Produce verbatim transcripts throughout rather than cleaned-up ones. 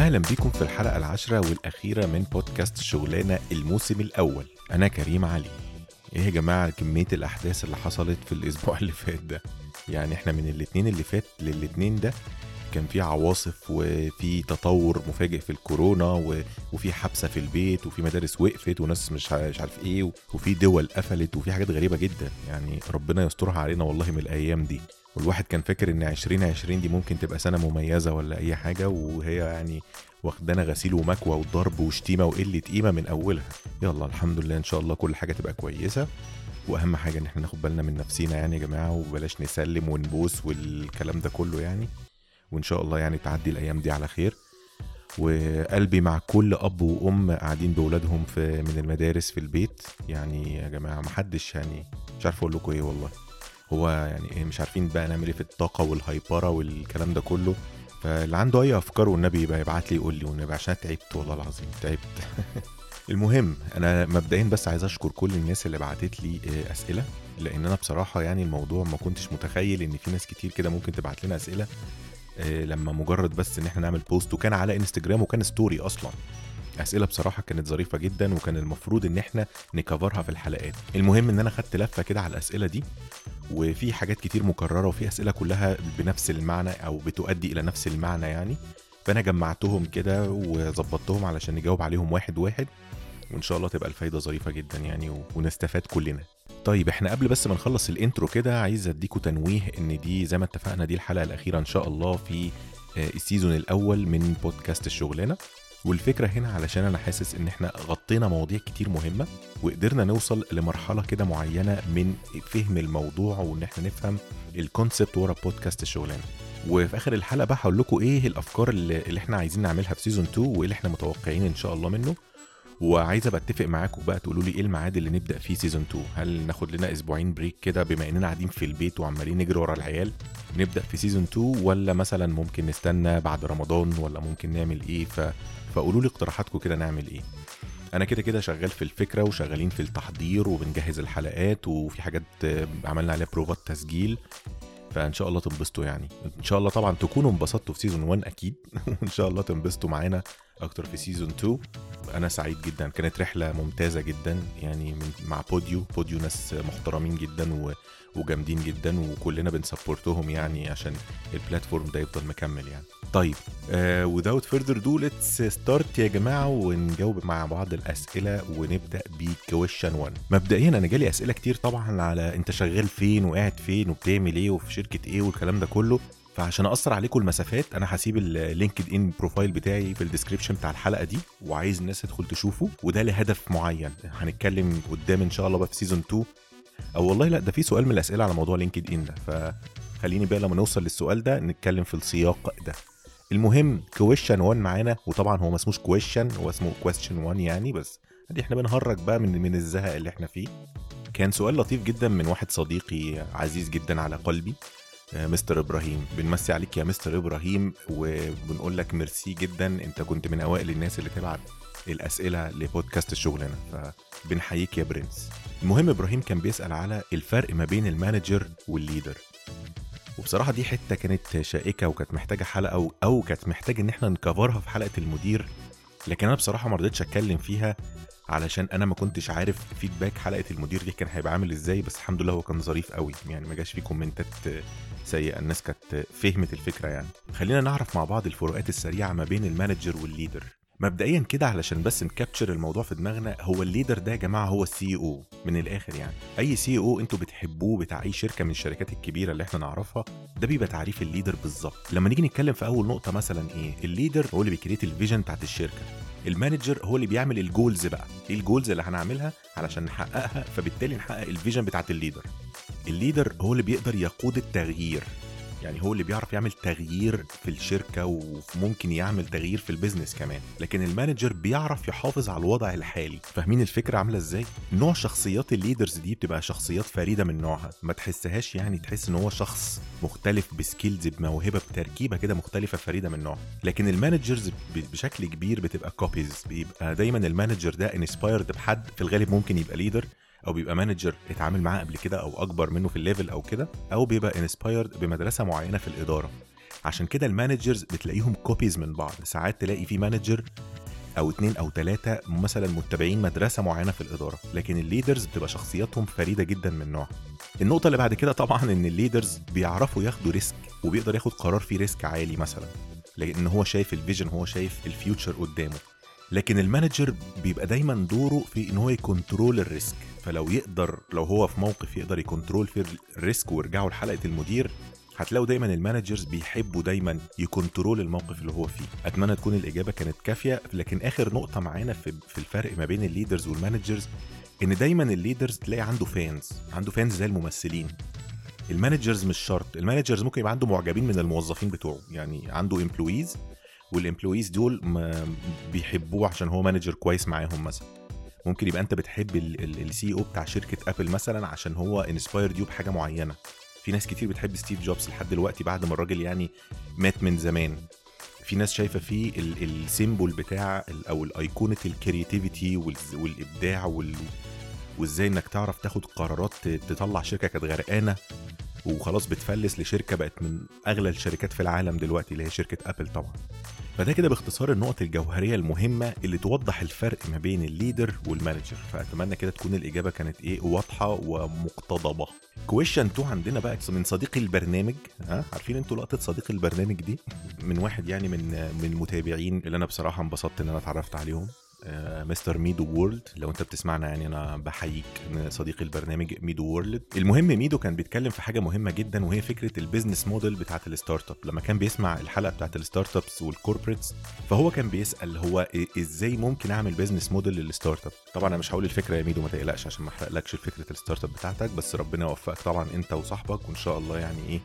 أهلا بكم في الحلقة العشرة والأخيرة من بودكاست شغلانة الموسم الأول. أنا كريم علي. إيه يا جماعة كمية الأحداث اللي حصلت في الأسبوع اللي فات ده، يعني إحنا من الاثنين اللي فات للاثنين ده كان في عواصف وفي تطور مفاجئ في الكورونا وفي حبسة في البيت وفي مدارس وقفت وناس مش عارف إيه وفي دول قفلت وفي حاجات غريبة جدا، يعني ربنا يسترها علينا والله من الأيام دي. والواحد كان فاكر إن عشرين عشرين دي ممكن تبقى سنة مميزة ولا أي حاجة، وهي يعني واخدنا غسيل ومكوى وضرب وشتيمة وقلة قيمة من أولها. يلا الحمد لله إن شاء الله كل حاجة تبقى كويسة، وأهم حاجة إن احنا ناخد بالنا من نفسينا يعني يا جماعة، وبلاش نسلم ونبوس والكلام ده كله يعني، وإن شاء الله يعني تعدي الأيام دي على خير. وقلبي مع كل أب وأم قاعدين بولادهم في من المدارس في البيت، يعني يا جماعة محدش يعني مش عارف أقول لكم إيه والله، هو يعني مش عارفين بقى نعمل إيه في الطاقة والهايبرة والكلام ده كله. فاللي عنده أي أفكار والنبي بقى يبعت لي يقول لي والنبي، عشان تعبت والله العظيم تعبت. المهم أنا مبدئيا بس عايز أشكر كل الناس اللي بعتت لي أسئلة، لأن أنا بصراحة يعني الموضوع ما كنتش متخيل إن في ناس كتير كده ممكن تبعت لنا أسئلة لما مجرد بس إن إحنا نعمل بوست، وكان على إنستجرام وكان ستوري أصلا. أسئلة بصراحة كانت ظريفة جدا، وكان المفروض إن إحنا نكفرها في الحلقات. المهم إن أنا خدت لفة كده على الأسئلة دي، وفي حاجات كتير مكررة وفي أسئلة كلها بنفس المعنى أو بتؤدي إلى نفس المعنى يعني، فأنا جمعتهم كده وظبطتهم علشان نجاوب عليهم واحد واحد، وإن شاء الله تبقى الفايدة ظريفة جدا يعني ونستفاد كلنا. طيب احنا قبل بس ما نخلص الانترو كده عايز أديكوا تنويه إن دي زي ما اتفقنا دي الحلقة الأخيرة إن شاء الله في السيزون الأول من بودكاست الشغلانة. والفكرة هنا علشان أنا حاسس إن إحنا غطينا مواضيع كتير مهمة، وقدرنا نوصل لمرحلة كده معينة من فهم الموضوع وإن إحنا نفهم الكونسبت ورا بودكاست الشغلانة. وفي آخر الحلقة بقى هقول لكم إيه الأفكار اللي إحنا عايزين نعملها في سيزون اتنين وإيه اللي إحنا متوقعين إن شاء الله منه. وعايز ابقى اتفق معاكم بقى تقولوا لي ايه الميعاد اللي نبدا فيه سيزون اتنين، هل ناخد لنا اسبوعين بريك كده بما اننا قاعدين في البيت وعمالين نجري ورا العيال نبدا في سيزون اتنين، ولا مثلا ممكن نستنى بعد رمضان، ولا ممكن نعمل ايه؟ ف... فقولوا لي اقتراحاتكم كده نعمل ايه. انا كده كده شغال في الفكره وشغالين في التحضير وبنجهز الحلقات، وفي حاجات عملنا عليها بروفات تسجيل، فان شاء الله تنبسطوا يعني. ان شاء الله طبعا تكونوا انبسطتوا في سيزون واحد اكيد، وان شاء الله تنبسطوا معانا اكتر في سيزون اتنين. انا سعيد جدا، كانت رحله ممتازه جدا يعني مع بوديو بوديو ناس محترمين جدا وجامدين جدا، وكلنا بنسبورتهم يعني عشان البلاتفورم ده يفضل مكمل يعني. طيب without further ado let's start يا جماعه، ونجاوب مع بعض الاسئله ونبدا بكويشن واحد. مبدئيا انا جالي اسئله كتير طبعا على انت شغال فين وقاعد فين وبتعمل ايه وفي شركه ايه والكلام ده كله، فعشان اقصر عليكم المسافات انا هسيب اللينكد ان بروفايل بتاعي في الديسكريبشن بتاع الحلقه دي، وعايز الناس تدخل تشوفه، وده لهدف معين هنتكلم قدام ان شاء الله بقى في سيزون اتنين. او والله لا، ده في سؤال من الاسئله على موضوع لينكد ان ده، فخليني بقى لما نوصل للسؤال ده نتكلم في السياق ده. المهم كويشن واحد معانا، وطبعا هو ما اسموش كويشن، هو اسمه كويشن واحد يعني، بس ادي احنا بنهرج بقى من من الزهق اللي احنا فيه. كان سؤال لطيف جدا من واحد صديقي عزيز جدا على قلبي، مستر إبراهيم. بنمسي عليك يا مستر إبراهيم، وبنقول لك ميرسي جدا، انت كنت من اوائل الناس اللي تبعت الاسئله لبودكاست الشغلانه، فبنحييك يا برنس. المهم ابراهيم كان بيسال على الفرق ما بين المانجر والليدر، وبصراحه دي حته كانت شائكه وكانت محتاجه حلقه او او كانت محتاجه ان احنا نكفرها في حلقه المدير، لكن انا بصراحه ما رضيتش اتكلم فيها علشان انا ما كنتش عارف فيدباك حلقه المدير دي كان هيبقى عامل ازاي. بس الحمد لله هو كان ظريف قوي يعني، ما جاش فيه كومنتات سيئه، الناس كانت فهمت الفكره يعني. خلينا نعرف مع بعض الفروقات السريعه ما بين المانجر والليدر. مبدئيا كده علشان بس نكابتشر الموضوع في دماغنا، هو الليدر ده يا جماعه هو السي او من الاخر يعني، اي سي او انتوا بتحبوه بتاع اي شركه من الشركات الكبيره اللي احنا نعرفها، ده بيبقى تعريف الليدر بالظبط. لما نيجي نتكلم في اول نقطه مثلا ايه، الليدر هو اللي بيكريت الفيجن بتاعت الشركه، المانجر هو اللي بيعمل الجولز بقى، ايه الجولز اللي هنعملها علشان نحققها، فبالتالي نحقق الفيجن بتاعت الليدر. الليدر هو اللي بيقدر يقود التغيير، يعني هو اللي بيعرف يعمل تغيير في الشركه، وممكن يعمل تغيير في البيزنس كمان. لكن المانجر بيعرف يحافظ على الوضع الحالي. فاهمين الفكره عامله ازاي؟ نوع شخصيات الليدرز دي بتبقى شخصيات فريده من نوعها، ما تحسهاش يعني، تحس ان هو شخص مختلف بسكيلز بموهبه بتركيبه كده مختلفه فريده من نوعها. لكن المانجرز بشكل كبير بتبقى كوبيز، بيبقى دايما المانجر ده انسبايرد بحد في الغالب، ممكن يبقى ليدر او بيبقى مانجر اتعامل معاه قبل كده او اكبر منه في الليفل او كده، او بيبقى انسبايرد بمدرسه معينه في الاداره. عشان كده المانجرز بتلاقيهم كوبيز من بعض. ساعات تلاقي في مانجر او اتنين او تلاتة مثلا متبعين مدرسة معينة في الإدارة، لكن الليدرز بتبقى شخصياتهم فريدة جدا من نوع. النقطة اللي بعد كده طبعا ان الليدرز بيعرفوا ياخدوا ريسك، وبيقدر ياخد قرار فيه ريسك عالي مثلا لان هو شايف الفيجن، هو شايف الفيوتشر قدامه. لكن المانجر بيبقى دايما دوره في ان هو يكنترول الريسك، فلو يقدر، لو هو في موقف يقدر يكنترول فيه الريسك. ويرجعوا لحلقة المدير هتلاقوا دايما المانجرز بيحبوا دايما يكنترول الموقف اللي هو فيه. اتمنى تكون الاجابه كانت كافيه. لكن اخر نقطه معانا في في الفرق ما بين الليدرز والمانجرز ان دايما الليدرز تلاقي عنده فانز، عنده فانز زي الممثلين. المانجرز مش شرط، المانجرز ممكن يبقى عنده معجبين من الموظفين بتوعه، يعني عنده امبلويز والامبلويز دول بيحبوه عشان هو مانجر كويس معاهم مثلا. ممكن يبقى انت بتحب السي او بتاع شركه ابل مثلا عشان هو انسبايرد يو بحاجه معينه. في ناس كتير بتحب ستيف جوبز لحد دلوقتي بعد ما الراجل يعني مات من زمان. في ناس شايفه فيه السيمبول بتاع او الايقونه الكرياتيفيتي والابداع وال... وازاي انك تعرف تاخد قرارات تطلع شركه كانت غرقانه وخلاص بتفلس لشركه بقت من اغلى الشركات في العالم دلوقتي اللي هي شركه ابل طبعا. فده كده باختصار النقط الجوهريه المهمه اللي توضح الفرق ما بين الليدر والمانجر. فاتمنى كده تكون الاجابه كانت ايه واضحه ومقتضبه. كويشن اتنين عندنا بقى من صديقي البرنامج، ها عارفين انتوا لقطه صديقي البرنامج دي من واحد يعني من من المتابعين اللي انا بصراحه انبسطت ان انا اتعرفت عليهم، مستر ميدو وورلد. لو انت بتسمعنا يعني انا بحييك صديقي البرنامج ميدو وورلد. المهم ميدو كان بيتكلم في حاجه مهمه جدا وهي فكره البيزنس موديل بتاعه الستارت اب. لما كان بيسمع الحلقه بتاعه الستارت ابس والكوربريتس فهو كان بيسال هو ازاي ممكن اعمل بيزنس موديل للستارت اب. طبعا انا مش هقول الفكره يا ميدو ما تقلقش عشان ما احرقلكش فكره الستارت اب بتاعتك، بس ربنا يوفقك طبعا انت وصاحبك، وان شاء الله يعني ايه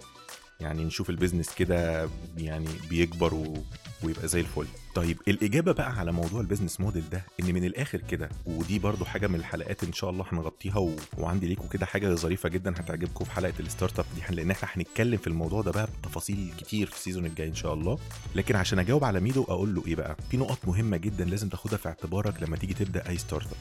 يعني نشوف البيزنس كده يعني بيكبر و... ويبقى زي الفل. طيب الإجابة بقى على موضوع البيزنس موديل ده إن من الآخر كده، ودي برضو حاجة من الحلقات إن شاء الله هنغطيها و... وعندي ليكوا كده حاجة ظريفة جدا هتعجبكم في حلقة الستارت اب دي، لأن احنا هنتكلم في الموضوع ده بقى بتفاصيل كتير في السيزون الجاي إن شاء الله. لكن عشان أجاوب على ميدو أقول له إيه بقى، في نقط مهمة جدا لازم تاخدها في اعتبارك لما تيجي تبدأ أي ستارت اب.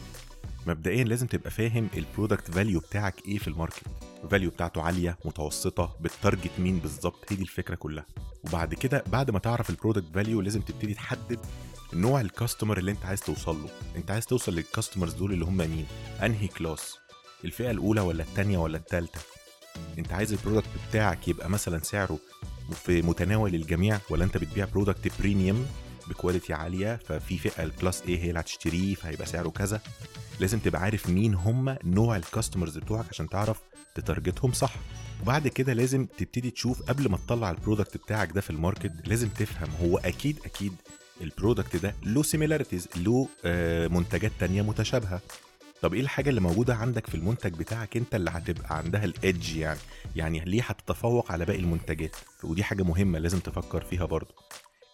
مبدئيا لازم تبقى فاهم البرودكت فاليو بتاعك ايه في الماركت، فاليو بتاعته عاليه متوسطه بالتارجت مين بالظبط، هي دي الفكره كلها. وبعد كده بعد ما تعرف البرودكت فاليو لازم تبتدي تحدد نوع الكاستمر اللي انت عايز توصل له. انت عايز توصل للكاستمرز دول اللي هم مين، انهي كلاس، الفئه الاولى ولا الثانيه ولا الثالثه. انت عايز البرودكت بتاعك يبقى مثلا سعره في متناول الجميع، ولا انت بتبيع برودكت بريميوم بكواليتي عاليه ففي فئه الكلاس ايه هي اللي هتشتريه فهيبقى سعره كذا. لازم تبقى عارف مين هم نوع الكاستمرز بتوعك عشان تعرف تتارجتهم صح. وبعد كده لازم تبتدي تشوف قبل ما تطلع البرودكت بتاعك ده في الماركت، لازم تفهم هو اكيد اكيد البرودكت ده له سيميلاريتيز، له منتجات تانية متشابهه. طب ايه الحاجه اللي موجوده عندك في المنتج بتاعك انت اللي هتبقى عندها الادج، يعني يعني ليه هتتفوق على باقي المنتجات. ودي حاجه مهمه لازم تفكر فيها برضو،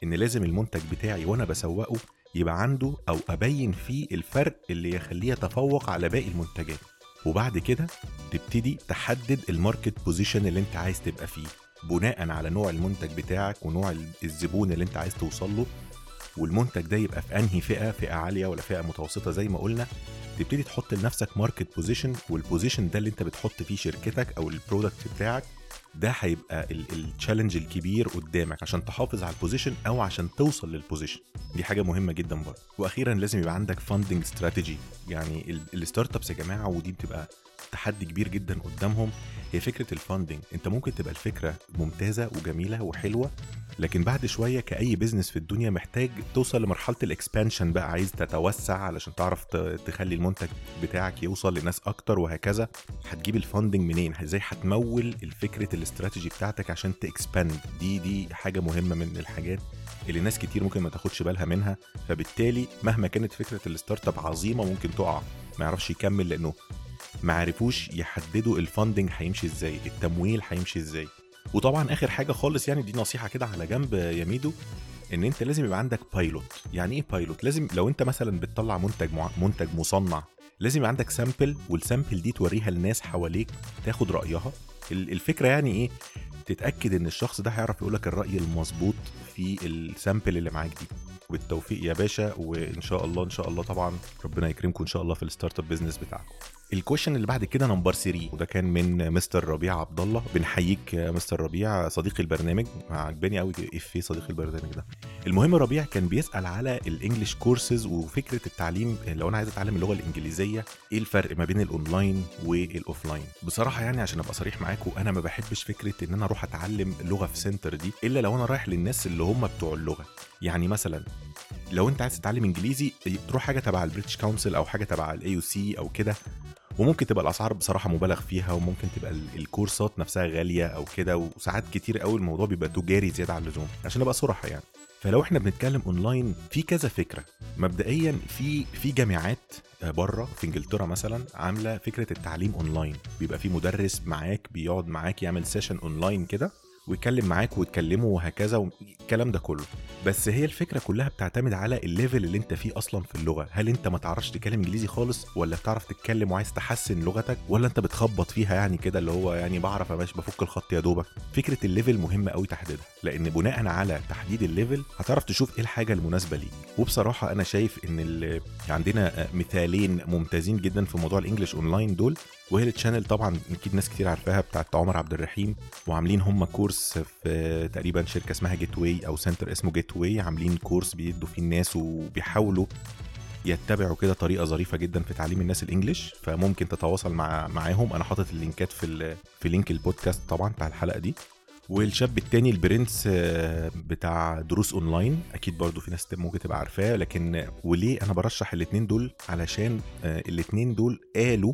ان لازم المنتج بتاعي وانا بسوقه يبقى عنده او ابين فيه الفرق اللي يخليه يتفوق على باقي المنتجات. وبعد كده تبتدي تحدد الماركت بوزيشن اللي انت عايز تبقى فيه بناء على نوع المنتج بتاعك ونوع الزبون اللي انت عايز توصل له، والمنتج ده يبقى في انهي فئه، فئه عاليه ولا فئه متوسطه زي ما قلنا. تبتدي تحط لنفسك ماركت بوزيشن، والبوزيشن ده اللي انت بتحط فيه شركتك او البرودكت بتاعك ده هيبقى التشالنج الكبير قدامك عشان تحافظ على البوزيشن او عشان توصل للبوزيشن. دي حاجه مهمه جدا برضه. واخيرا لازم يبقى عندك فاندنج استراتيجي. يعني الستارت ابس يا جماعه ودي بتبقى تحدي كبير جدا قدامهم، هي فكره الفاندنج. انت ممكن تبقى الفكره ممتازه وجميله وحلوه، لكن بعد شويه كاي بزنس في الدنيا محتاج توصل لمرحله الاكسبانشن بقى، عايز تتوسع علشان تعرف تخلي المنتج بتاعك يوصل لناس اكتر وهكذا. هتجيب الفاندنج منين، ازاي هتمول الفكره الاستراتيجي بتاعتك عشان تاكسباند. دي دي حاجه مهمه من الحاجات اللي ناس كتير ممكن ما تاخدش بالها منها. فبالتالي مهما كانت فكره الستارت اب عظيمه ممكن تقع، ما يعرفش يكمل لانه ما عرفوش يحددوا الفاندنج هيمشي ازاي، التمويل هيمشي ازاي. وطبعا اخر حاجه خالص يعني دي نصيحه كده على جنب يا ميدو، ان انت لازم يبقى عندك بايلوت. يعني ايه بايلوت؟ لازم لو انت مثلا بتطلع منتج مع... منتج مصنع لازم يبقى عندك سامبل، والسامبل دي توريها للناس حواليك تاخد رايها. الفكره يعني ايه، تتاكد ان الشخص ده هيعرف يقولك الراي المظبوط في السامبل اللي معاك دي. والتوفيق يا باشا، وان شاء الله ان شاء الله طبعا ربنا يكرمكم ان شاء الله في الستارت اب بيزنس بتاعكم. الكويشن اللي بعد كده نمبر ثلاثة، وده كان من مستر ربيع عبد الله. بنحييك مستر ربيع صديق البرنامج، عجبني قوي في صديق البرنامج ده. المهم ربيع كان بيسال على الانجليش كورسز وفكره التعليم، لو انا عايز اتعلم اللغه الانجليزيه ايه الفرق ما بين الاونلاين والاوفلاين. بصراحه يعني عشان ابقى صريح معاكم، انا ما بحبش فكره ان انا اروح اتعلم لغه في سنتر دي، الا لو انا رايح للناس اللي هم بتوع اللغه. يعني مثلا لو انت عايز تتعلم انجليزي تروح حاجه تبع البريتش كونسل او حاجه تبع الاي او سي او كده، وممكن تبقى الاسعار بصراحه مبالغ فيها، وممكن تبقى الكورسات نفسها غاليه او كده، وساعات كتير قوي الموضوع بيبقى تجاري زياده عن اللزوم عشان ابقى صراحه يعني. فلو احنا بنتكلم اونلاين في كذا فكره. مبدئيا في في جامعات بره في انجلترا مثلا عامله فكره التعليم اونلاين، بيبقى في مدرس معاك بيقعد معاك يعمل سيشن اونلاين كده ويتكلم معاك وتكلمه وهكذا والكلام ده كله. بس هي الفكره كلها بتعتمد على الليفل اللي انت فيه اصلا في اللغه. هل انت ما تعرفش تتكلم انجليزي خالص، ولا بتعرف تتكلم وعايز تحسن لغتك، ولا انت بتخبط فيها يعني كده اللي هو يعني بعرف ماشي بفك الخط يا دوبك؟ فكره الليفل مهمه قوي تحديدها، لان بناء على تحديد الليفل هتعرف تشوف ايه الحاجه المناسبه ليك. وبصراحه انا شايف ان عندنا مثالين ممتازين جدا في موضوع الانجليش اونلاين دول، وهي التشانل طبعا اكيد ناس كتير عارفاها بتاعت عمر عبد الرحيم، وعاملين هم كورس في تقريبا شركه اسمها جيتوي او سنتر اسمه جيتوي، عاملين كورس بيدوا فيه الناس وبيحاولوا يتبعوا كده طريقه ظريفه جدا في تعليم الناس الانجليش. فممكن تتواصل مع معاهم، انا حاطط اللينكات في في لينك البودكاست طبعا بتاع الحلقه دي. والشاب التاني البرنس بتاع دروس اونلاين، اكيد برضو في ناس ممكن تبقى عارفاه. لكن وليه انا برشح الاثنين دول؟ علشان الاثنين دول قالوا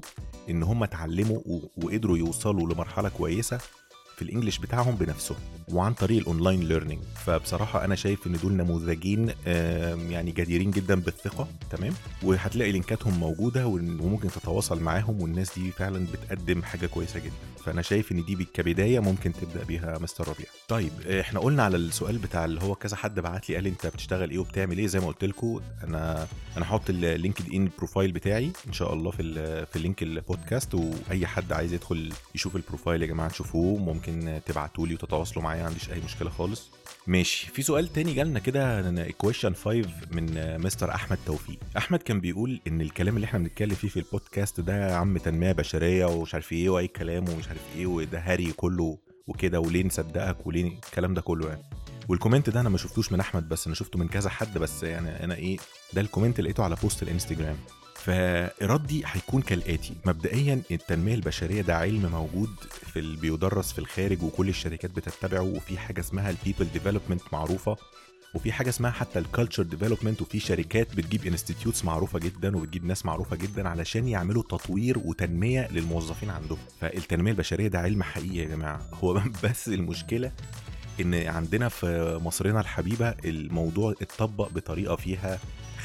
ان هم اتعلموا وقدروا يوصلوا لمرحله كويسه في الانجليش بتاعهم بنفسهم وعن طريق الاونلاين ليرنينج. فبصراحه انا شايف ان دول نموذجين يعني جديرين جدا بالثقه، تمام؟ وهتلاقي لينكاتهم موجوده وممكن تتواصل معاهم، والناس دي فعلا بتقدم حاجه كويسه جدا. فانا شايف ان دي كبدايه ممكن تبدا بيها مستر ربيع. طيب احنا قلنا على السؤال بتاع اللي هو كذا حد بعت لي قال انت بتشتغل ايه وبتعمل ايه. زي ما قلت لكم انا انا حاطط اللينكد ان بروفايل بتاعي ان شاء الله في ال في لينك البودكاست، واي حد عايز يدخل يشوف البروفايل يا جماعه تشوفوه، ممكن تبعتولي وتتواصلوا معايا، ما عنديش اي مشكله خالص. ماشي، في سؤال تاني جالنا كده كويشن خمسة من مستر احمد توفيق. احمد كان بيقول ان الكلام اللي احنا بنتكلم فيه في البودكاست ده يا عم تنميه بشريه ومش عارف ايه واي كلام ومش عارف ايه وده هري كله وكده، وليه نصدقك وليه الكلام ده كله يعني. والكومنت ده انا ما شفتوش من احمد، بس انا شفته من كذا حد، بس يعني انا ايه ده الكومنت لقيته على بوست الانستجرام. فردي هيكون كالاتي. مبدئيا التنميه البشريه ده علم موجود في اللي بيدرس في الخارج وكل الشركات بتتبعه، وفي حاجه اسمها البيبل ديفلوبمنت معروفه، وفي حاجه اسمها حتى الكالتشر ديفلوبمنت، وفي شركات بتجيب انستيتيوتس معروفه جدا وبتجيب ناس معروفه جدا علشان يعملوا تطوير وتنميه للموظفين عندهم. فالتنميه البشريه ده علم حقيقي يا جماعه. هو بس المشكله ان عندنا في مصرنا الحبيبه الموضوع اتطبق بطريقه فيها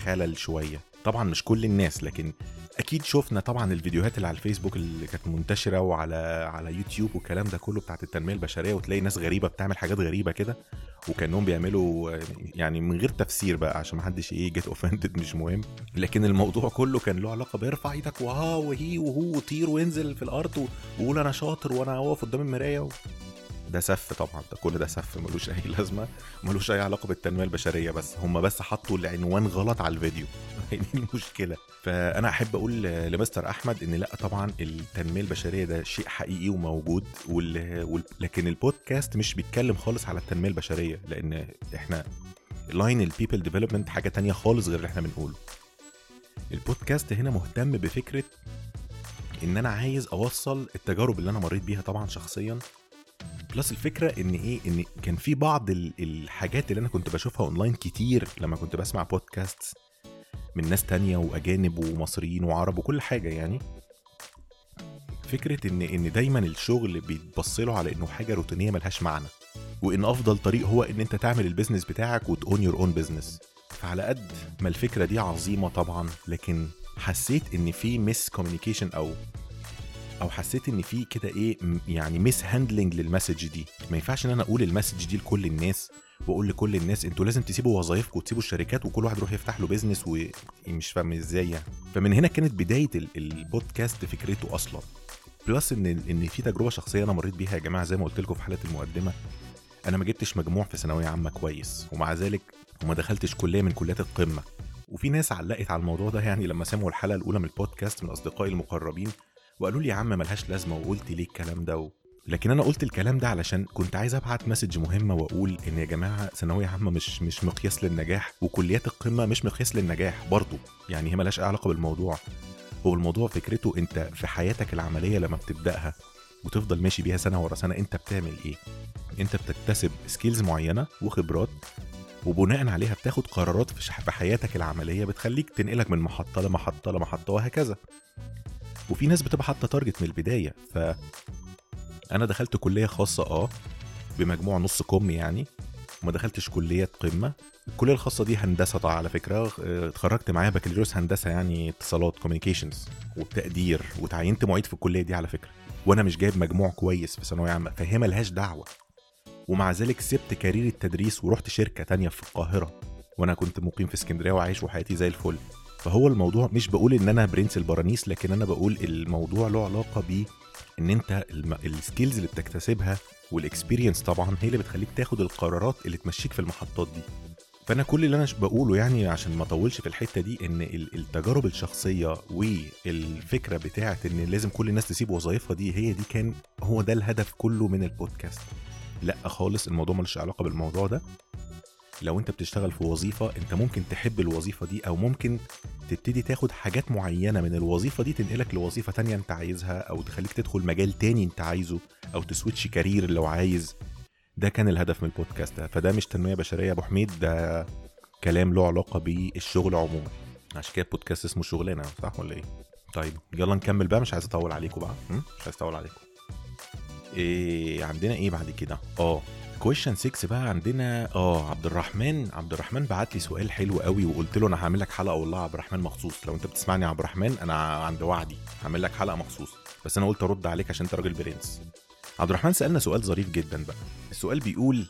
خلل شويه. طبعا مش كل الناس، لكن اكيد شفنا طبعا الفيديوهات اللي على الفيسبوك اللي كانت منتشره وعلى على يوتيوب والكلام ده كله بتاعت التنميه البشريه، وتلاقي ناس غريبه بتعمل حاجات غريبه كده، وكانهم بيعملوا يعني من غير تفسير بقى عشان ما حدش ايه جيت اوفندد، مش مهم. لكن الموضوع كله كان له علاقه بيرفع ايدك وها وهي وهو وطير وينزل في الارض وقول انا شاطر وانا واقف قدام المرايه و... ده سف طبعا، ده كل ده سف ملوش اي لازمه، ملوش اي علاقه بالتنميه البشريه. بس هم بس حطوا العنوان غلط على الفيديو، هي دي المشكله. فانا احب اقول لمستر احمد ان لا طبعا التنميه البشريه ده شيء حقيقي وموجود، وال... وال... لكن البودكاست مش بيتكلم خالص على التنميه البشريه، لان احنا لاين البيبل ديفلوبمنت حاجه تانية خالص غير اللي احنا بنقوله. البودكاست هنا مهتم بفكره ان انا عايز اوصل التجارب اللي انا مريت بيها طبعا شخصيا، بلس الفكره ان ايه ان كان في بعض الحاجات اللي انا كنت بشوفها اونلاين كتير لما كنت بسمع بودكاست من ناس تانية واجانب ومصريين وعرب وكل حاجه. يعني فكره ان ان دايما الشغل بيتبصله على انه حاجه روتينيه ملهاش معنى، وان افضل طريق هو ان انت تعمل البيزنس بتاعك وتون يور اون بيزنس. فعلى قد ما الفكره دي عظيمه طبعا، لكن حسيت ان في ميس كوميونيكيشن او او حسيت ان في كده ايه يعني ميس هاندلنج للمسج دي. ما ينفعش ان انا اقول المسج دي لكل الناس واقول لكل الناس انتوا لازم تسيبوا وظايفكم وتسيبوا الشركات وكل واحد يروح يفتح له بيزنس، ومش فاهم ازاي يعني. فمن هنا كانت بدايه البودكاست فكرته اصلا، بلس ان ان في تجربه شخصيه انا مريت بيها يا جماعه زي ما قلت لكم في حلقه المقدمه. انا ما جبتش مجموع في ثانويه عامه كويس ومع ذلك وما دخلتش كليه من كليات القمه. وفي ناس علقت على الموضوع ده، يعني لما سمعوا الحلقه الاولى من البودكاست من اصدقائي المقربين وقالوا لي يا عم ملهاش لازمه وقلت ليه الكلام ده و... لكن انا قلت الكلام ده علشان كنت عايز ابعت مسج مهمه واقول ان يا جماعه ثانويه عامه مش مش مقياس للنجاح، وكليات القمه مش مقياس للنجاح برضو، يعني هي ملهاش علاقه بالموضوع. هو الموضوع فكرته انت في حياتك العمليه لما بتبداها وتفضل ماشي بيها سنه ورا سنه، انت بتعمل ايه؟ انت بتكتسب سكيلز معينه وخبرات وبناء عليها بتاخد قرارات في حياتك العمليه بتخليك تنقلك من محطه لمحطه لمحطه وهكذا. وفي ناس بتبقى حاطه تارجت من البدايه. ف انا دخلت كليه خاصه اه بمجموع نص كم يعني، وما دخلتش كليه قمه. الكليه الخاصه دي هندسه طبعا على فكره، اتخرجت معايا بكالوريوس هندسه يعني اتصالات كوميونيكيشنز وبتقدير، وتعينت معيد في الكليه دي على فكره، وانا مش جايب مجموع كويس في ثانويه عامه، فهي ملهاش دعوه. ومع ذلك سبت كارير التدريس ورحت شركه تانية في القاهره، وانا كنت مقيم في اسكندريه وعايش وحياتي زي الفل. فهو الموضوع مش بقول ان انا برنس البرانيس، لكن انا بقول الموضوع له علاقه ب ان انت السكيلز اللي بتكتسبها والاكسبيرينس طبعا هي اللي بتخليك تاخد القرارات اللي تمشيك في المحطات دي. فانا كل اللي انا بقوله يعني عشان ما اطولش في الحته دي، ان التجارب الشخصيه والفكره بتاعه ان لازم كل الناس تسيب وظائفها دي، هي دي كان هو ده الهدف كله من البودكاست. لا خالص، الموضوع ملوش علاقه بالموضوع ده. لو انت بتشتغل في وظيفه، انت ممكن تحب الوظيفه دي او ممكن تبتدي تاخد حاجات معينه من الوظيفه دي تنقلك لوظيفه تانية انت عايزها، او تخليك تدخل مجال تاني انت عايزه، او تسويتش كارير لو عايز. ده كان الهدف من البودكاست ده. فده مش تنميه بشريه يا ابو حميد، ده كلام له علاقه بالشغل عموما، عشان كده البودكاست اسمه شغلانه، صح ولا ايه؟ طيب يلا نكمل بقى، مش عايز اطول عليكم بقى مش عايز اطول عليكم. ايه عندنا ايه بعد كده؟ اه كويشن ستة بقى عندنا. اه عبد الرحمن عبد الرحمن بعت لي سؤال حلو قوي، وقلت له انا هعمل لك حلقه والله عبد الرحمن مخصوص. لو انت بتسمعني يا عبد الرحمن انا عند وعدي هعمل لك حلقه مخصوص، بس انا قلت ارد عليك عشان انت راجل برنس. عبد الرحمن سالنا سؤال ظريف جدا بقى. السؤال بيقول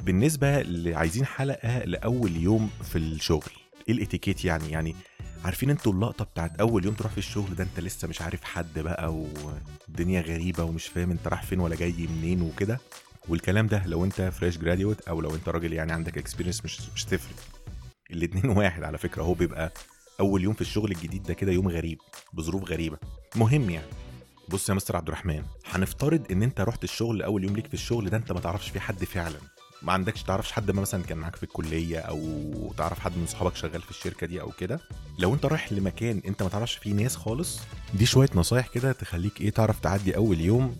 بالنسبه اللي عايزين حلقه لاول يوم في الشغل، ايه الاتيكيت يعني؟ يعني عارفين انتوا اللقطه بتاعت اول يوم تروح في الشغل ده، انت لسه مش عارف حد بقى والدنيا غريبه ومش فاهم انت رايح فين ولا جاي منين وكده والكلام ده. لو انت فريش جراديويت او لو انت راجل يعني عندك اكسبيرينس مش مش تفرق، الاثنين واحد على فكره. هو بيبقى اول يوم في الشغل الجديد ده كده يوم غريب بظروف غريبه. مهم يعني بص يا مستر عبد الرحمن، هنفترض ان انت رحت الشغل اول يوم ليك في الشغل ده، انت ما تعرفش فيه حد فعلا، ما عندكش تعرفش حد ما مثلا كان معاك في الكليه او تعرف حد من اصحابك شغال في الشركه دي او كده. لو انت رايح لمكان انت ما تعرفش فيه ناس خالص، دي شويه نصايح كده تخليك ايه تعرف تعدي اول يوم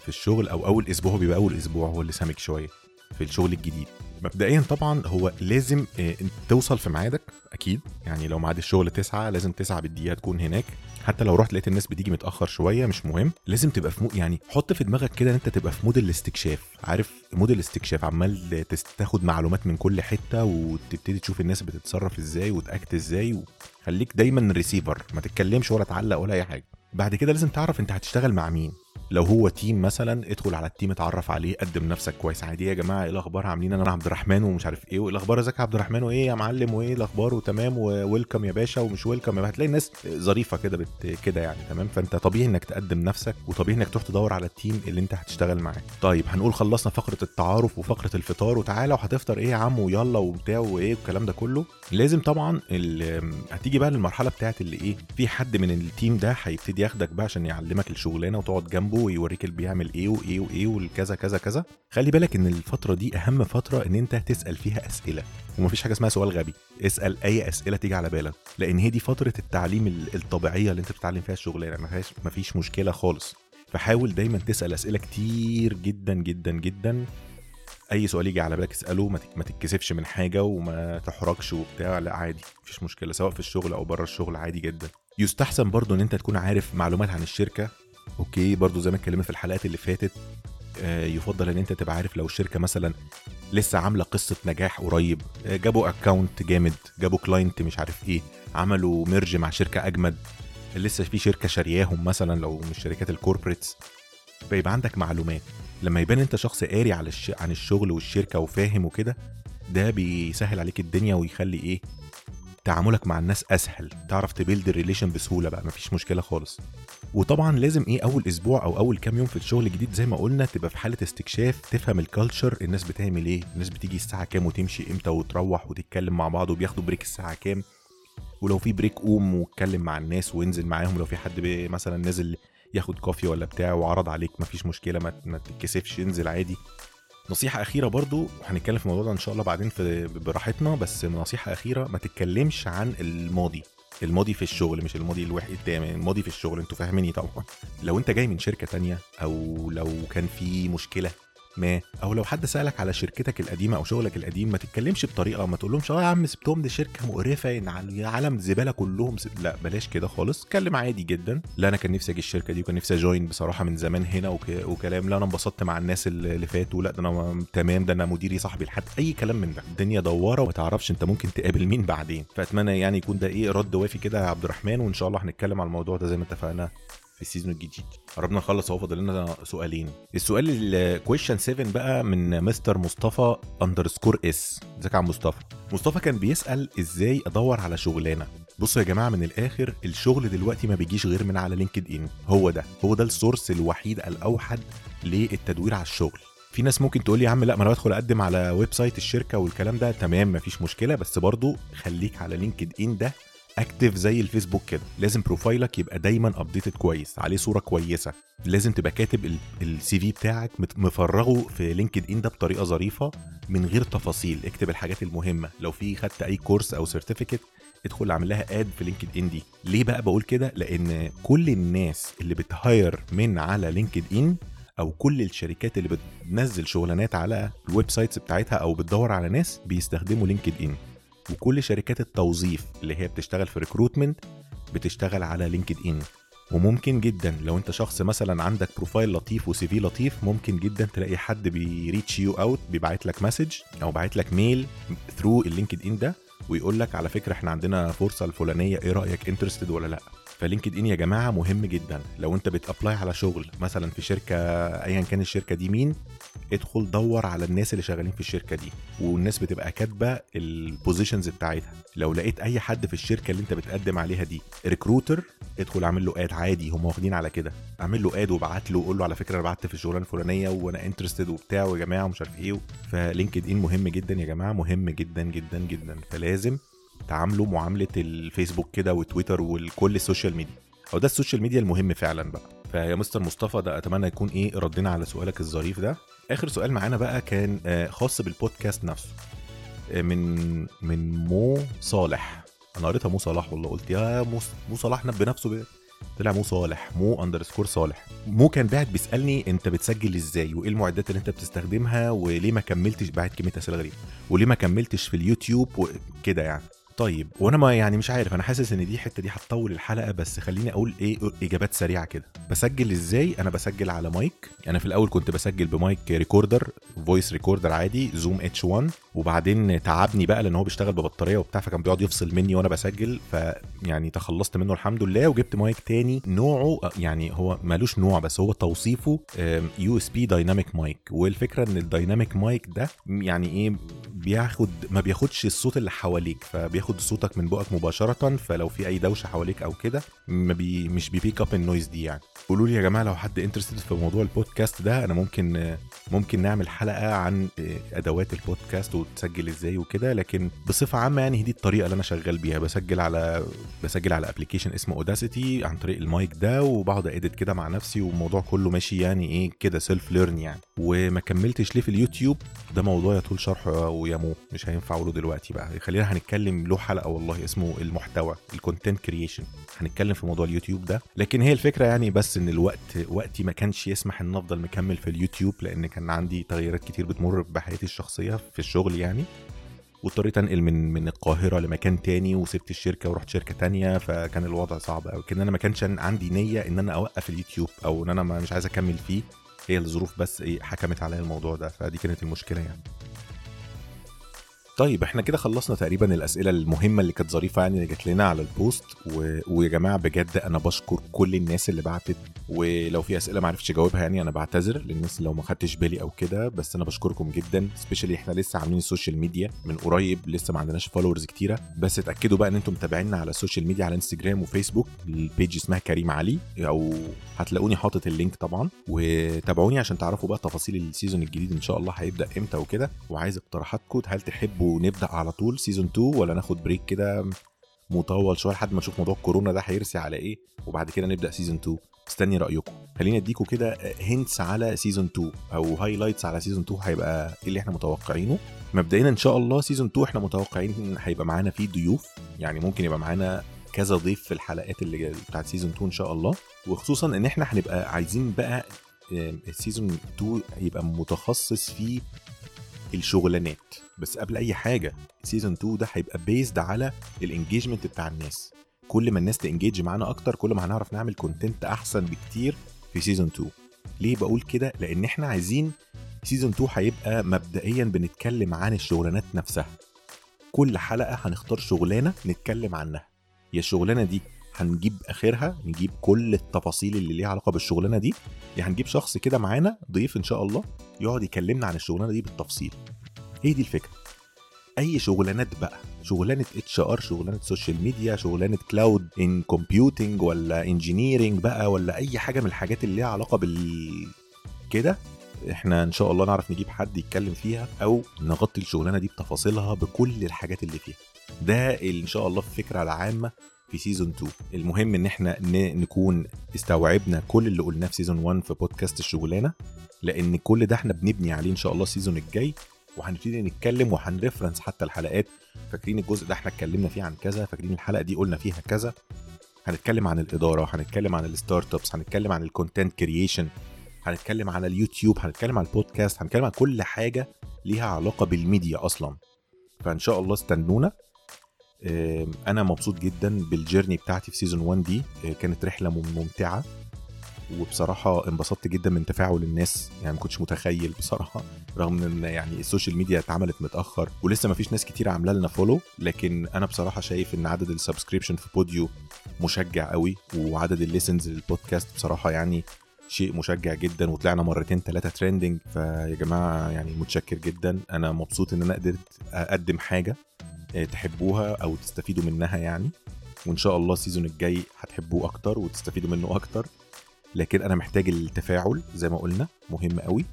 في الشغل او اول اسبوع. بيبقى اول اسبوع هو اللي سامك شويه في الشغل الجديد. مبدئيا طبعا هو لازم توصل في ميعادك اكيد، يعني لو ميعاد الشغل تسعة لازم تسعة بالدقيقه تكون هناك. حتى لو رحت لقيت الناس بتيجي متاخر شويه مش مهم، لازم تبقى في مو... يعني حط في دماغك كده ان انت تبقى في مود الاستكشاف. عارف مود الاستكشاف، عمال تاخد معلومات من كل حته وتبتدي تشوف الناس بتتصرف ازاي وتاكت ازاي. وخليك دايما ريسيفر، ما تتكلمش ولا تعلق ولا اي حاجه. بعد كده لازم تعرف انت هتشتغل مع مين. لو هو تيم مثلا، ادخل على التيم اتعرف عليه، قدم نفسك كويس عادي. يا جماعه ايه الاخبار، عاملين انا عبد الرحمن ومش عارف ايه، والاخبار ازيك يا عبد الرحمن وايه يا معلم وايه الاخبار وتمام وويلكم يا باشا ومش ويلكم. هتلاقي الناس ظريفه كده بت... كده يعني تمام. فانت طبيعي انك تقدم نفسك، وطبيعي انك تروح تدور على التيم اللي انت هتشتغل معاه. طيب هنقول خلصنا فقره التعارف وفقره الفطار، وتعالى وهتفطر ايه يا عم ويلا وبتاع وايه الكلام ده كله. لازم طبعا ال... هتيجي بقى للمرحله بتاعه اللي ايه، في حد من التيم ده هيبتدي ياخدك بقى عشان يعلمك الشغلانه وتقعد جنبه ويوريك اللي بيعمل ايه وايه وايه والكذا كذا كذا. خلي بالك ان الفتره دي اهم فتره ان انت تسال فيها اسئله، ومفيش حاجه اسمها سؤال غبي. اسال اي اسئله تيجي على بالك، لان هي دي فتره التعليم الطبيعيه اللي انت بتتعلم فيها الشغلانه، ما فيهاش مفيش مشكله خالص. فحاول دايما تسال اسئله كتير جدا جدا جدا. اي سؤال يجي على بالك اساله، ما تتكسفش من حاجه وما تحرجش وبتاع، لا عادي مفيش مشكله، سواء في الشغل او بره الشغل عادي جدا. يستحسن برضو ان انت تكون عارف معلومات عن الشركه، اوكي؟ برضو زي ما اتكلمنا في الحلقات اللي فاتت، آه يفضل ان انت تبقى عارف لو الشركه مثلا لسه عامله قصه نجاح قريب، آه جابوا اكاونت جامد، جابوا كلاينت مش عارف ايه، عملوا ميرج مع شركه اجمد، لسه في شركه شارياهم مثلا لو مش شركات الكوربريتس. بيبقى عندك معلومات. لما يبان انت شخص قاري على الش... عن الشغل والشركه وفاهم وكده، ده بيسهل عليك الدنيا ويخلي ايه تعاملك مع الناس اسهل، تعرف تبيلد الريليشن بسهوله بقى، مفيش مشكله خالص. وطبعا لازم ايه اول اسبوع او اول كام يوم في الشغل الجديد زي ما قلنا تبقى في حاله استكشاف، تفهم الكالتشر، الناس بتعمل ايه، الناس بتيجي الساعه كام وتمشي امتى وتروح وتتكلم مع بعض وبياخدوا بريك الساعه كام، ولو في بريك قوم واتكلم مع الناس وانزل معاهم لو في حد مثلا نازل ياخد كوفي ولا بتاع وعرض عليك، مفيش مشكله ما تتكسفش، انزل عادي. نصيحه اخيره برضو، وهنتكلم في الموضوع ده ان شاء الله بعدين في براحتنا، بس نصيحه اخيره، ما تتكلمش عن الماضي. الماضي في الشغل مش الماضي الواحد التاني، الماضي في الشغل انتوا فاهميني طبعا. لو انت جاي من شركه تانية، او لو كان في مشكله ما، او لو حد سالك على شركتك القديمه او شغلك القديم، ما تتكلمش بطريقه ما تقولهمش اه يا عم سبتهم دي شركه مقرفه يعني عالم زباله كلهم سب... لا بلاش كده خالص، اتكلم عادي جدا. لا انا كان نفسي اجي الشركه دي وكان نفسي اجوين بصراحه من زمان هنا وك... وكلام، لا انا انبسطت مع الناس اللي فاتوا، لا ده انا تمام، ده انا مديري صاحبي لحد، اي كلام من ده. الدنيا دواره وما تعرفش انت ممكن تقابل مين بعدين، فاتمنى يعني يكون ده ايه رد وافي كده يا عبد الرحمن، وان شاء الله هنتكلم على الموضوع ده زي ما اتفقنا في السيزون الجديد. قربنا نخلص اهو، فاضل لنا سؤالين. السؤال الكويشن سبعة بقى من مستر مصطفى اندرسكور اس. ازيك يا مصطفى؟ مصطفى كان بيسال ازاي ادور على شغلانه. بصوا يا جماعه من الاخر، الشغل دلوقتي ما بيجيش غير من على لينكد ان، هو ده هو ده السورس الوحيد الاوحد للتدوير على الشغل. في ناس ممكن تقول لي يا عم لا ما انا بدخل اقدم على ويب سايت الشركه والكلام ده، تمام مفيش مشكله، بس برضو خليك على لينكد ان ده اكتف زي الفيسبوك كده، لازم بروفايلك يبقى دايما ابديتد كويس، عليه صوره كويسه، لازم تبقى كاتب السي في بتاعك مفرغه في لينكد ان ده بطريقه ظريفه من غير تفاصيل، اكتب الحاجات المهمه، لو في خدت اي كورس او سيرتيفيكت ادخل اعمل لها اد في لينكد ان دي. ليه بقى بقول كده؟ لان كل الناس اللي بتهاير من على لينكد ان او كل الشركات اللي بتنزل شغلانات على الويب سايتس بتاعتها او بتدور على ناس بيستخدموا لينكد ان، وكل شركات التوظيف اللي هي بتشتغل في ريكروتمنت بتشتغل على لينكد ان. وممكن جدا لو انت شخص مثلا عندك بروفايل لطيف وسي في لطيف، ممكن جدا تلاقي حد بيريتش يو اوت، بيبعت لك مسج او بعت لك ميل ثرو اللينكد ان ده ويقول لك على فكره احنا عندنا فرصه الفلانيه، ايه رايك، انترستد ولا لا؟ فلينكد ان يا جماعه مهم جدا. لو انت بتابلاي على شغل مثلا في شركه ايا كان الشركه دي مين، ادخل دور على الناس اللي شغالين في الشركه دي، والناس بتبقى كاتبه البوزيشنز بتاعتها. لو لقيت اي حد في الشركه اللي انت بتقدم عليها دي ريكروتر، ادخل اعمل له اد عادي، هم واخدين على كده، اعمل له اد وابعت له وقول له على فكره انا بعت في الشغلانه الفلانيه وانا انترستد وبتاع يا جماعه ومش عارف ايه. فلينكد ان مهم جدا يا جماعه، مهم جدا جدا جدا، فلازم تعاملوا معامله الفيسبوك كده وتويتر وكل السوشيال ميديا، او ده السوشيال ميديا المهم فعلا بقى. فيا مستر مصطفى ده اتمنى يكون ايه ردنا على سؤالك الظريف ده. اخر سؤال معانا بقى كان خاص بالبودكاست نفسه، من من مو صالح. انا قريتها مو صالح والله، قلت يا مو مو صالح بنفسه بقى. طلع مو صالح، مو اندرسكور صالح. مو كان بعت بيسالني انت بتسجل ازاي وايه المعدات اللي انت بتستخدمها وليه ما كملتش، بعت كميه اسئله غريبه، وليه ما كملتش في اليوتيوب وكده يعني. طيب وانا ما يعني مش عارف، انا حاسس ان دي حته دي هتطول الحلقه، بس خليني اقول ايه اجابات سريعه كده. بسجل ازاي؟ انا بسجل على مايك، انا في الاول كنت بسجل بمايك ريكوردر، فويس ريكوردر عادي، زوم اتش واحد، وبعدين تعبني بقى لان هو بيشتغل ببطاريه وبتاع، فكان بيقعد يفصل مني وانا بسجل، فيعني تخلصت منه الحمد لله، وجبت مايك تاني نوعه يعني هو مالوش نوع، بس هو توصيفه يو اس بي دايناميك مايك. والفكره ان الدايناميك مايك ده يعني ايه، بياخد ما بياخدش الصوت اللي حواليك، فبياخد صوتك من بقك مباشره، فلو في اي دوشه حواليك او كده ما بي مش بيبيك اب النويز دي يعني. قولوا لي يا جماعه لو حد انترستد في موضوع البودكاست ده، انا ممكن ممكن نعمل حلقه عن ادوات البودكاست وتسجل ازاي وكده، لكن بصفه عامه يعني دي الطريقه اللي انا شغال بيها. بسجل على بسجل على ابلكيشن اسمه اوداسيتي عن طريق المايك ده، وبقعد اديت كده مع نفسي، والموضوع كله ماشي يعني ايه كده سيلف ليرن يعني. وما كملتش ليه في اليوتيوب ده موضوع يطول شرحه ويا مو مش هينفع اقوله دلوقتي بقى، خلينا هنتكلم له حلقه والله، اسمه المحتوى الكونتنت كرييشن، هنتكلم في موضوع اليوتيوب ده. لكن هي الفكره يعني بس ان الوقت وقتي ما كانش يسمح ان افضل مكمل في اليوتيوب، لان كان عندي تغييرات كتير بتمر بحياتي الشخصيه في الشغل يعني، واضطريت انقل من من القاهره لمكان تاني، وسبت الشركه ورحت شركه تانية، فكان الوضع صعب قوي. كان انا ما كانش عندي نيه ان انا اوقف اليوتيوب او ان انا مش عايز اكمل فيه، هي الظروف بس ايه حكمت عليا الموضوع ده، فدي كانت المشكله يعني. طيب احنا كده خلصنا تقريبا الاسئله المهمه اللي كانت ظريفه يعني اللي جت لنا على البوست. و... ويا جماعه بجد انا بشكر كل الناس اللي بعتت، ولو في اسئله ما عرفتش اجاوبها يعني انا بعتذر للناس لو ما خدتش بالي او كده، بس انا بشكركم جدا. سبيشالي احنا لسه عاملين السوشيال ميديا من قريب، لسه ما عندناش فولورز كتيره، بس اتاكدوا بقى ان انتم متابعينا على السوشيال ميديا على انستجرام وفيسبوك، البيج اسمها كريم علي، او هتلاقوني حاطط اللينك طبعا، وتابعوني عشان تعرفوا بقى تفاصيل السيزون الجديد ان شاء الله هيبدا امتى وكده. وعايز اقتراحاتكم، هل تحبوا ونبدأ على طول سيزون اتنين ولا ناخد بريك كده مطول شوية لحد ما نشوف موضوع كورونا ده هيرسي على ايه وبعد كده نبدأ سيزون اتنين؟ استني رأيكم. خلينا اديكم كده هنتس على سيزون اتنين او هايلايتس على سيزون اتنين هيبقى اللي احنا متوقعينه. مبدئيا ان شاء الله سيزون اتنين احنا متوقعين هيبقى معانا فيه ضيوف، يعني ممكن يبقى معانا كذا ضيف في الحلقات اللي بتاعت سيزون اتنين ان شاء الله، وخصوصا ان احنا هنبقى عايزين بقى سيزون اتنين يبقى متخصص فيه الشغلانات. بس قبل اي حاجه سيزون اتنين ده هيبقى بيزد على الانجيجمنت بتاع الناس، كل ما الناس تانجيج معانا اكتر كل ما هنعرف نعمل كونتنت احسن بكتير في سيزون اتنين. ليه بقول كده؟ لان احنا عايزين سيزون اتنين هيبقى مبدئيا بنتكلم عن الشغلانات نفسها، كل حلقه هنختار شغلانه نتكلم عنها، يا الشغلانه دي هنجيب اخرها نجيب كل التفاصيل اللي ليها علاقه بالشغلانه دي، يعني هنجيب شخص كده معانا ضيف ان شاء الله يقعد يكلمنا عن الشغلانه دي بالتفصيل. هي دي الفكره. اي شغلانات بقى، شغلانه اتش ار، شغلانه سوشيال ميديا، شغلانه كلاود ان كومبيوتنج، ولا انجينيرنج بقى، ولا اي حاجه من الحاجات اللي ليها علاقه بال كده، احنا ان شاء الله نعرف نجيب حد يتكلم فيها او نغطي الشغلانه دي بتفاصيلها بكل الحاجات اللي فيها. ده اللي ان شاء الله الفكره العامه في سيزون اتنين. المهم ان احنا نكون استوعبنا كل اللي قلناه في سيزون واحد في بودكاست الشغلانه، لان كل ده احنا بنبني عليه ان شاء الله السيزون الجاي، وهنبتدي نتكلم وهنرفرنس حتى الحلقات. فاكرين الجزء ده احنا اتكلمنا فيه عن كذا، فاكرين الحلقه دي قلنا فيها كذا. هنتكلم عن الاداره، هنتكلم عن الستارت ابس، هنتكلم عن الكونتنت كرييشن، هنتكلم على اليوتيوب، هنتكلم على البودكاست، هنتكلم عن كل حاجه ليها علاقه بالميديا اصلا. فان شاء الله استنونا. انا مبسوط جدا بالجيرني بتاعتي في سيزون واحد دي، كانت رحله ممتعه، وبصراحه انبسطت جدا من تفاعل الناس، يعني ما كنتش متخيل بصراحه، رغم ان يعني السوشيال ميديا اتعملت متاخر ولسه ما فيش ناس كتير عامله لنا فولو، لكن انا بصراحه شايف ان عدد السبسكريبشن في بوديو مشجع قوي، وعدد الليسنز للبودكاست بصراحه يعني شيء مشجع جدا، وطلعنا مرتين ثلاثه تريندنج. فيا جماعه يعني متشكر جدا، انا مبسوط ان انا قدرت اقدم حاجه تحبوها او تستفيدوا منها يعني، وان شاء الله السيزون الجاي هتحبوه اكتر وتستفيدوا منه اكتر، لكن انا محتاج التفاعل زي ما قلنا مهم قوي.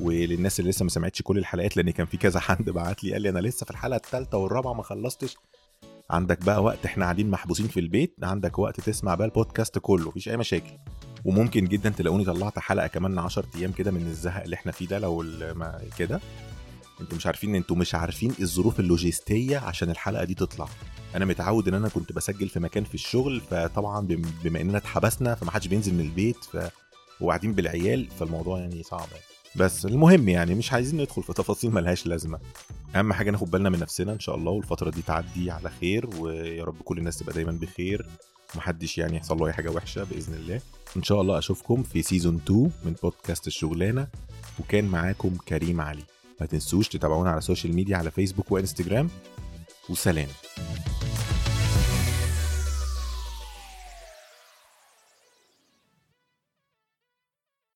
وللناس اللي لسه ما سمعتش كل الحلقات، لان كان في كذا حد بعت لي قال لي انا لسه في الحلقه الثالثه والرابعه ما خلصتش، عندك بقى وقت، احنا قاعدين محبوسين في البيت، عندك وقت تسمع بقى البودكاست كله، مفيش اي مشاكل. وممكن جدا تلاقوني طلعت حلقه كمان عشرة ايام كده من الزهق اللي احنا فيه ده، لو كده انتوا مش عارفين انتوا مش عارفين الظروف اللوجستيه عشان الحلقه دي تطلع. انا متعود ان انا كنت بسجل في مكان في الشغل، فطبعا بما اننا اتحبسنا فما حدش بينزل من البيت، ف وقاعدين بالعيال، فالموضوع يعني صعب. بس المهم يعني مش عايزين ندخل في تفاصيل ملهاش لازمه، اهم حاجه ناخد بالنا من نفسنا ان شاء الله، والفتره دي تعدي على خير، ويا رب كل الناس تبقى دايما بخير، محدش يعني يحصل له اي حاجه وحشه باذن الله. ان شاء الله اشوفكم في سيزون اتنين من بودكاست الشغلانه، وكان معاكم كريم علي. ما تنسوش تتابعونا على السوشيال ميديا على فيسبوك وانستجرام، وسلام.